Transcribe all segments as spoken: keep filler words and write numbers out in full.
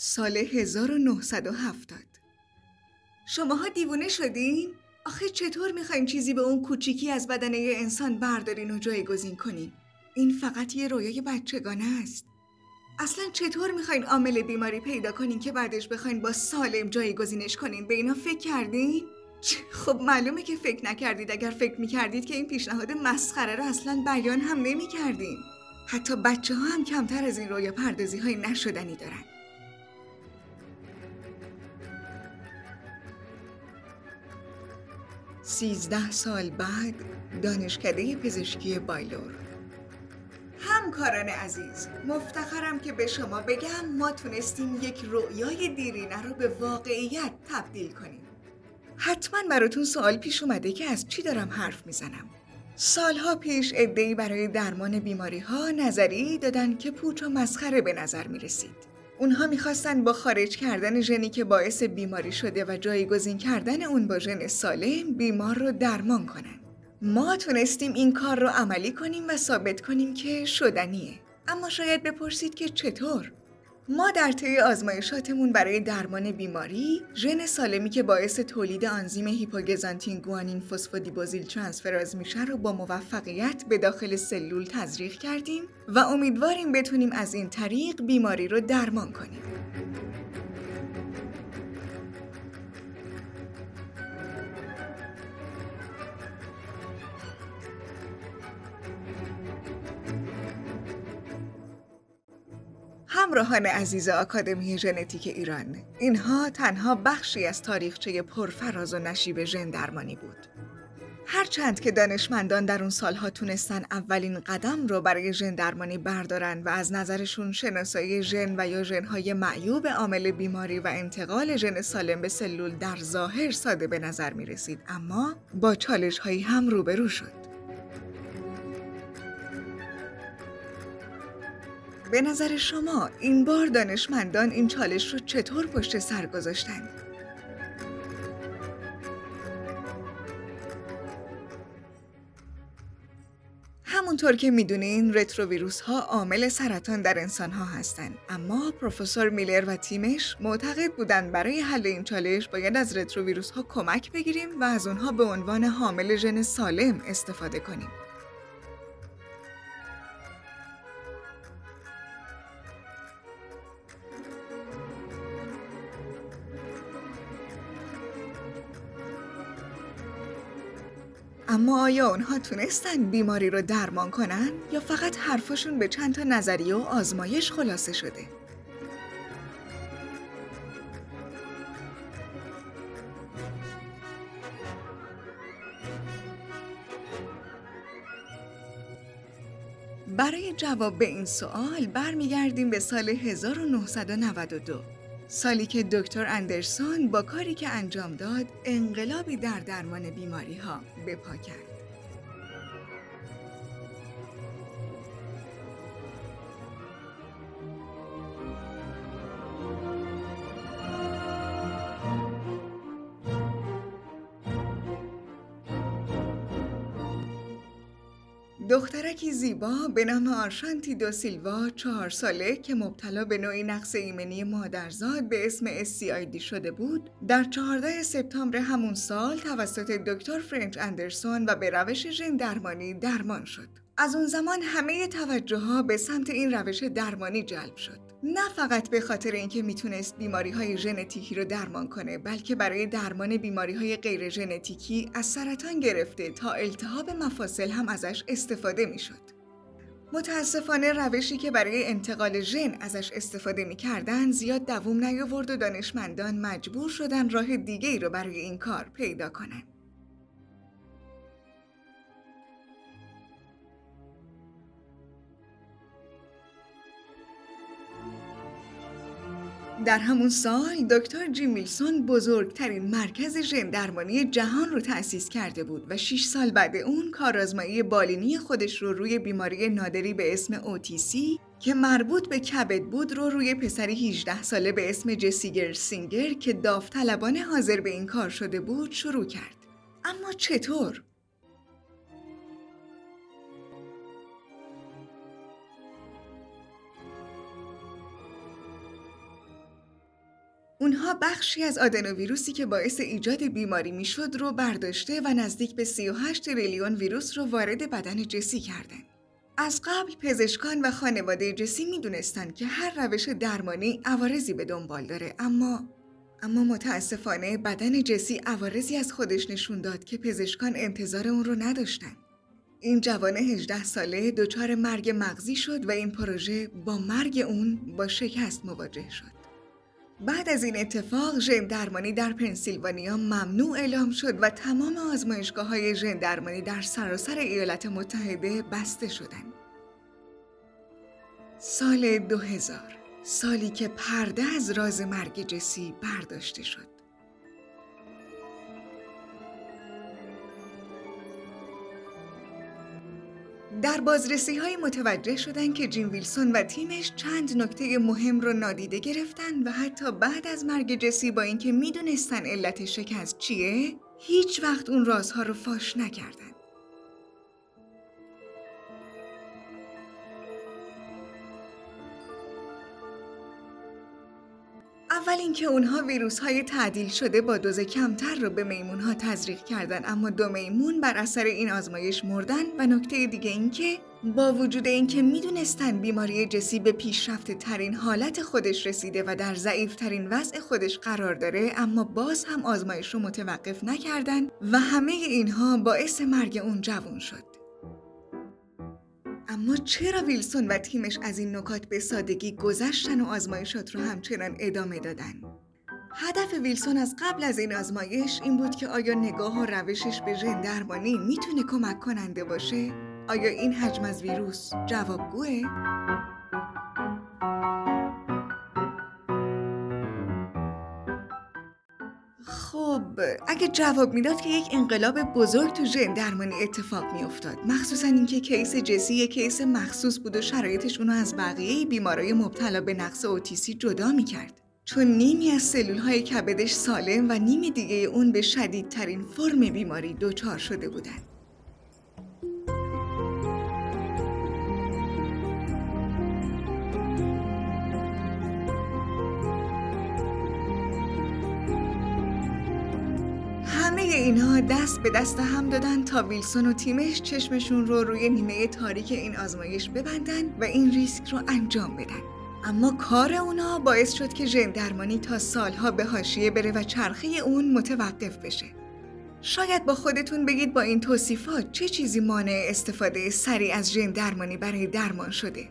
سال هزار و نهصد و هفتاد. شماها دیوونه شدین؟ آخه چطور میخواین چیزی به اون کوچیکی از بدنه یه انسان بردارین و جایگزین کنین؟ این فقط یه رویای بچگانه است. اصلا چطور میخواین عامل بیماری پیدا کنین که بعدش بخواین با سالم جایگزینش کنین؟ به اینا فکر کردین؟ خب معلومه که فکر نکردید. اگر فکر میکردید که این پیشنهاد مسخره رو اصلا بیان هم نمیکردین. حتی بچه ها هم کمتر از این رویا پردازی های نشدنی دارن. سیزده سال بعد، دانشکده پزشکی بایلور. همکاران عزیز، مفتخرم که به شما بگم ما تونستیم یک رویای دیرینه رو به واقعیت تبدیل کنیم. حتما براتون سوال پیش اومده که از چی دارم حرف میزنم. سالها پیش عده‌ای برای درمان بیماری‌ها نظریه‌ای دادن که پوچ و مسخره به نظر می‌رسید. اونها می‌خواستن با خارج کردن ژنی که باعث بیماری شده و جایگزین کردن اون با ژن سالم، بیمار رو درمان کنن. ما تونستیم این کار رو عملی کنیم و ثابت کنیم که شدنیه. اما شاید بپرسید که چطور؟ ما در طی آزمایشاتمون برای درمان بیماری، ژن سالمی که باعث تولید آنزیم هیپوگزانتین گوانین فسفودیبازیل ترانسفراز میشه رو با موفقیت به داخل سلول تزریق کردیم و امیدواریم بتونیم از این طریق بیماری رو درمان کنیم. همراهان عزیز آکادمی ژنتیک ایران، اینها تنها بخشی از تاریخچه پرفراز و نشیب ژن درمانی بود. هرچند که دانشمندان در اون سالها تونستن اولین قدم رو برای ژن درمانی بردارن و از نظرشون شناسایی ژن و یا ژن‌های معیوب عامل بیماری و انتقال ژن سالم به سلول در ظاهر ساده به نظر می رسید، اما با چالش‌هایی هم روبرو شد. به نظر شما این بار دانشمندان این چالش رو چطور پشت سر گذاشتند؟ همونطور که میدونین رتروویروس ها عامل سرطان در انسان ها هستن، اما پروفسور میلر و تیمش معتقد بودن برای حل این چالش باید از رتروویروس ها کمک بگیریم و از اونها به عنوان حامل ژن سالم استفاده کنیم. اما آیا اونها تونستن بیماری رو درمان کنن یا فقط حرفشون به چند تا نظریه و آزمایش خلاصه شده؟ برای جواب به این سوال برمیگردیم به سال هزار و نهصد و نود و دو، سالی که دکتر اندرسون با کاری که انجام داد انقلابی در درمان بیماری ها به پا کرد. دخترکی زیبا به نام آرشانتی دوسیلوا، چهار ساله، که مبتلا به نوعی نقص ایمنی مادرزاد به اسم اس سی آی دی شده بود، در چهارده سپتامبر همون سال توسط دکتر فرانک اندرسون و به روش ژن درمانی درمان شد. از اون زمان همه توجه‌ها به سمت این روش درمانی جلب شد. نه فقط به خاطر اینکه میتونست بیماری‌های ژنتیکی رو درمان کنه، بلکه برای درمان بیماری‌های غیر ژنتیکی از سرطان گرفته تا التهاب مفاصل هم ازش استفاده میشد. متأسفانه روشی که برای انتقال ژن ازش استفاده میکردن زیاد دوام نیاورد و دانشمندان مجبور شدن راه دیگه‌ای رو برای این کار پیدا کنن. در همون سال دکتر جیم ویلسون بزرگترین مرکز ژن درمانی جهان رو تأسیس کرده بود و شش سال بعد اون کارآزمایی بالینی خودش رو روی بیماری نادری به اسم او تی سی که مربوط به کبد بود رو روی پسری هجده ساله به اسم جسی گلسینگر که داوطلبانه حاضر به این کار شده بود شروع کرد. اما چطور؟ اونها بخشی از آدنوویروسی که باعث ایجاد بیماری میشد رو برداشته و نزدیک به سی و هشت تریلیون ویروس رو وارد بدن جسی کردن. از قبل پزشکان و خانواده جسی میدونستن که هر روش درمانی عوارضی به دنبال داره، اما اما متاسفانه بدن جسی عوارضی از خودش نشون داد که پزشکان انتظار اون رو نداشتن. این جوان هجده ساله دچار مرگ مغزی شد و این پروژه با مرگ اون با شکست مواجه شد. بعد از این اتفاق ژن درمانی در پنسیلوانیا ممنوع اعلام شد و تمام آزمایشگاه‌های ژن درمانی در سراسر ایالات متحده بسته شدند. سال دو هزار، سالی که پرده از راز مرگ جسی برداشته شد. در بازرسی‌های متوجه شدند که جیم ویلسون و تیمش چند نکته مهم رو نادیده گرفتن و حتی بعد از مرگ جسی با اینکه میدونستن علت شکست چیه، هیچ وقت اون رازها رو فاش نکردن. اول اینکه اونها ویروس‌های تعدیل شده با دوز کمتر رو به میمون‌ها تزریق کردن، اما دو میمون بر اثر این آزمایش مردن. و نکته دیگه اینکه با وجود اینکه میدونستن بیماری جسی به پیشرفته ترین حالت خودش رسیده و در ضعیف ترین وضع خودش قرار داره، اما باز هم آزمایش رو متوقف نکردن و همه اینها باعث مرگ اون جوان شد. اما چرا ویلسون و تیمش از این نکات به سادگی گذشتن و آزمایشات رو همچنان ادامه دادن؟ هدف ویلسون از قبل از این آزمایش این بود که آیا نگاه و روشش به ژن درمانی میتونه کمک کننده باشه؟ آیا این حجم از ویروس جوابگوه؟ خب اگه جواب میداد که یک انقلاب بزرگ تو ژن درمانی اتفاق میافتاد، مخصوصا اینکه کیس جسی یک کیس مخصوص بود و شرایطش اونو از بقیه بیمارای مبتلا به نقص او تی سی جدا میکرد، چون نیمی از سلولهای کبدش سالم و نیمی دیگه اون به شدیدترین فرم بیماری دچار شده بودند. اینها دست به دست هم دادن تا ویلسون و تیمش چشمشون رو روی نیمه تاریک این آزمایش ببندن و این ریسک رو انجام بدن. اما کار اونا باعث شد که ژن درمانی تا سالها به حاشیه بره و چرخه اون متوقف بشه. شاید با خودتون بگید با این توصیفات چه چیزی مانع استفاده سریع از ژن درمانی برای درمان شده؟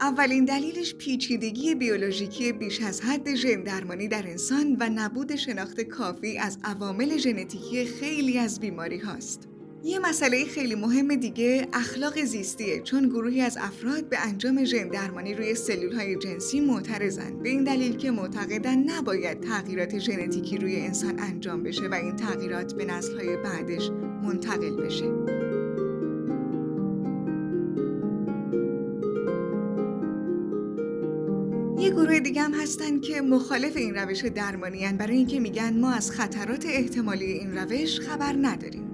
اولین دلیلش پیچیدگی بیولوژیکی بیش از حد ژن درمانی در انسان و نبود شناخت کافی از عوامل ژنتیکی خیلی از بیماری هاست. یه مسئله خیلی مهم دیگه اخلاق زیستیه، چون گروهی از افراد به انجام ژن درمانی روی سلول‌های جنسی معترضن، به این دلیل که معتقدن نباید تغییرات ژنتیکی روی انسان انجام بشه و این تغییرات به نسل‌های بعدش منتقل بشه. یه گروه دیگه هم هستن که مخالف این روش درمانی هستن، برای اینکه میگن ما از خطرات احتمالی این روش خبر نداریم.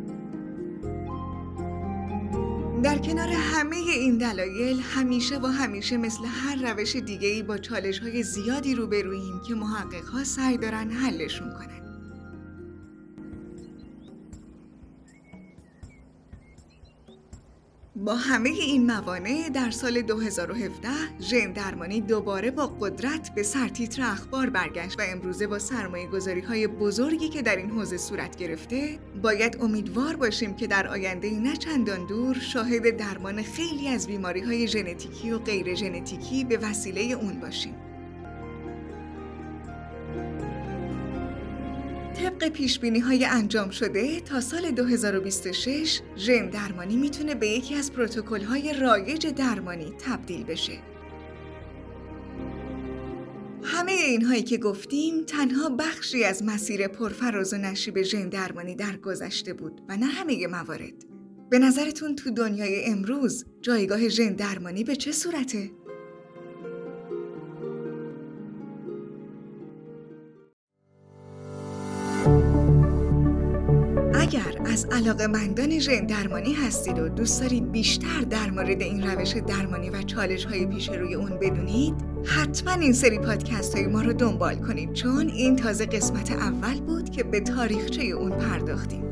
در کنار همه این دلایل همیشه و همیشه مثل هر روش دیگه‌ای با چالش‌های زیادی روبرویم که محقق‌ها سعی دارن حلشون کنن. با همه این موانع در سال دو هزار و هفده ژن درمانی دوباره با قدرت به سرتیتر اخبار برگشت و امروزه با سرمایه‌گذاری‌های بزرگی که در این حوزه صورت گرفته باید امیدوار باشیم که در آینده نه چندان دور شاهد درمان خیلی از بیماری‌های ژنتیکی و غیر ژنتیکی به وسیله اون باشیم. طبق پیشبینی‌های انجام شده تا سال دو هزار و بیست و شش ژن درمانی میتونه به یکی از پروتکل‌های رایج درمانی تبدیل بشه. همه اینهایی که گفتیم تنها بخشی از مسیر پرفراز و نشیب ژن درمانی در گذشته بود و نه همه موارد. به نظرتون تو دنیای امروز جایگاه ژن درمانی به چه صورته؟ اگر از علاقه‌مندان ژن درمانی هستید و دوست دارید بیشتر در مورد این روش درمانی و چالش‌های پیش روی اون بدونید، حتما این سری پادکست‌های ما رو دنبال کنید، چون این تازه قسمت اول بود که به تاریخچه اون پرداختیم.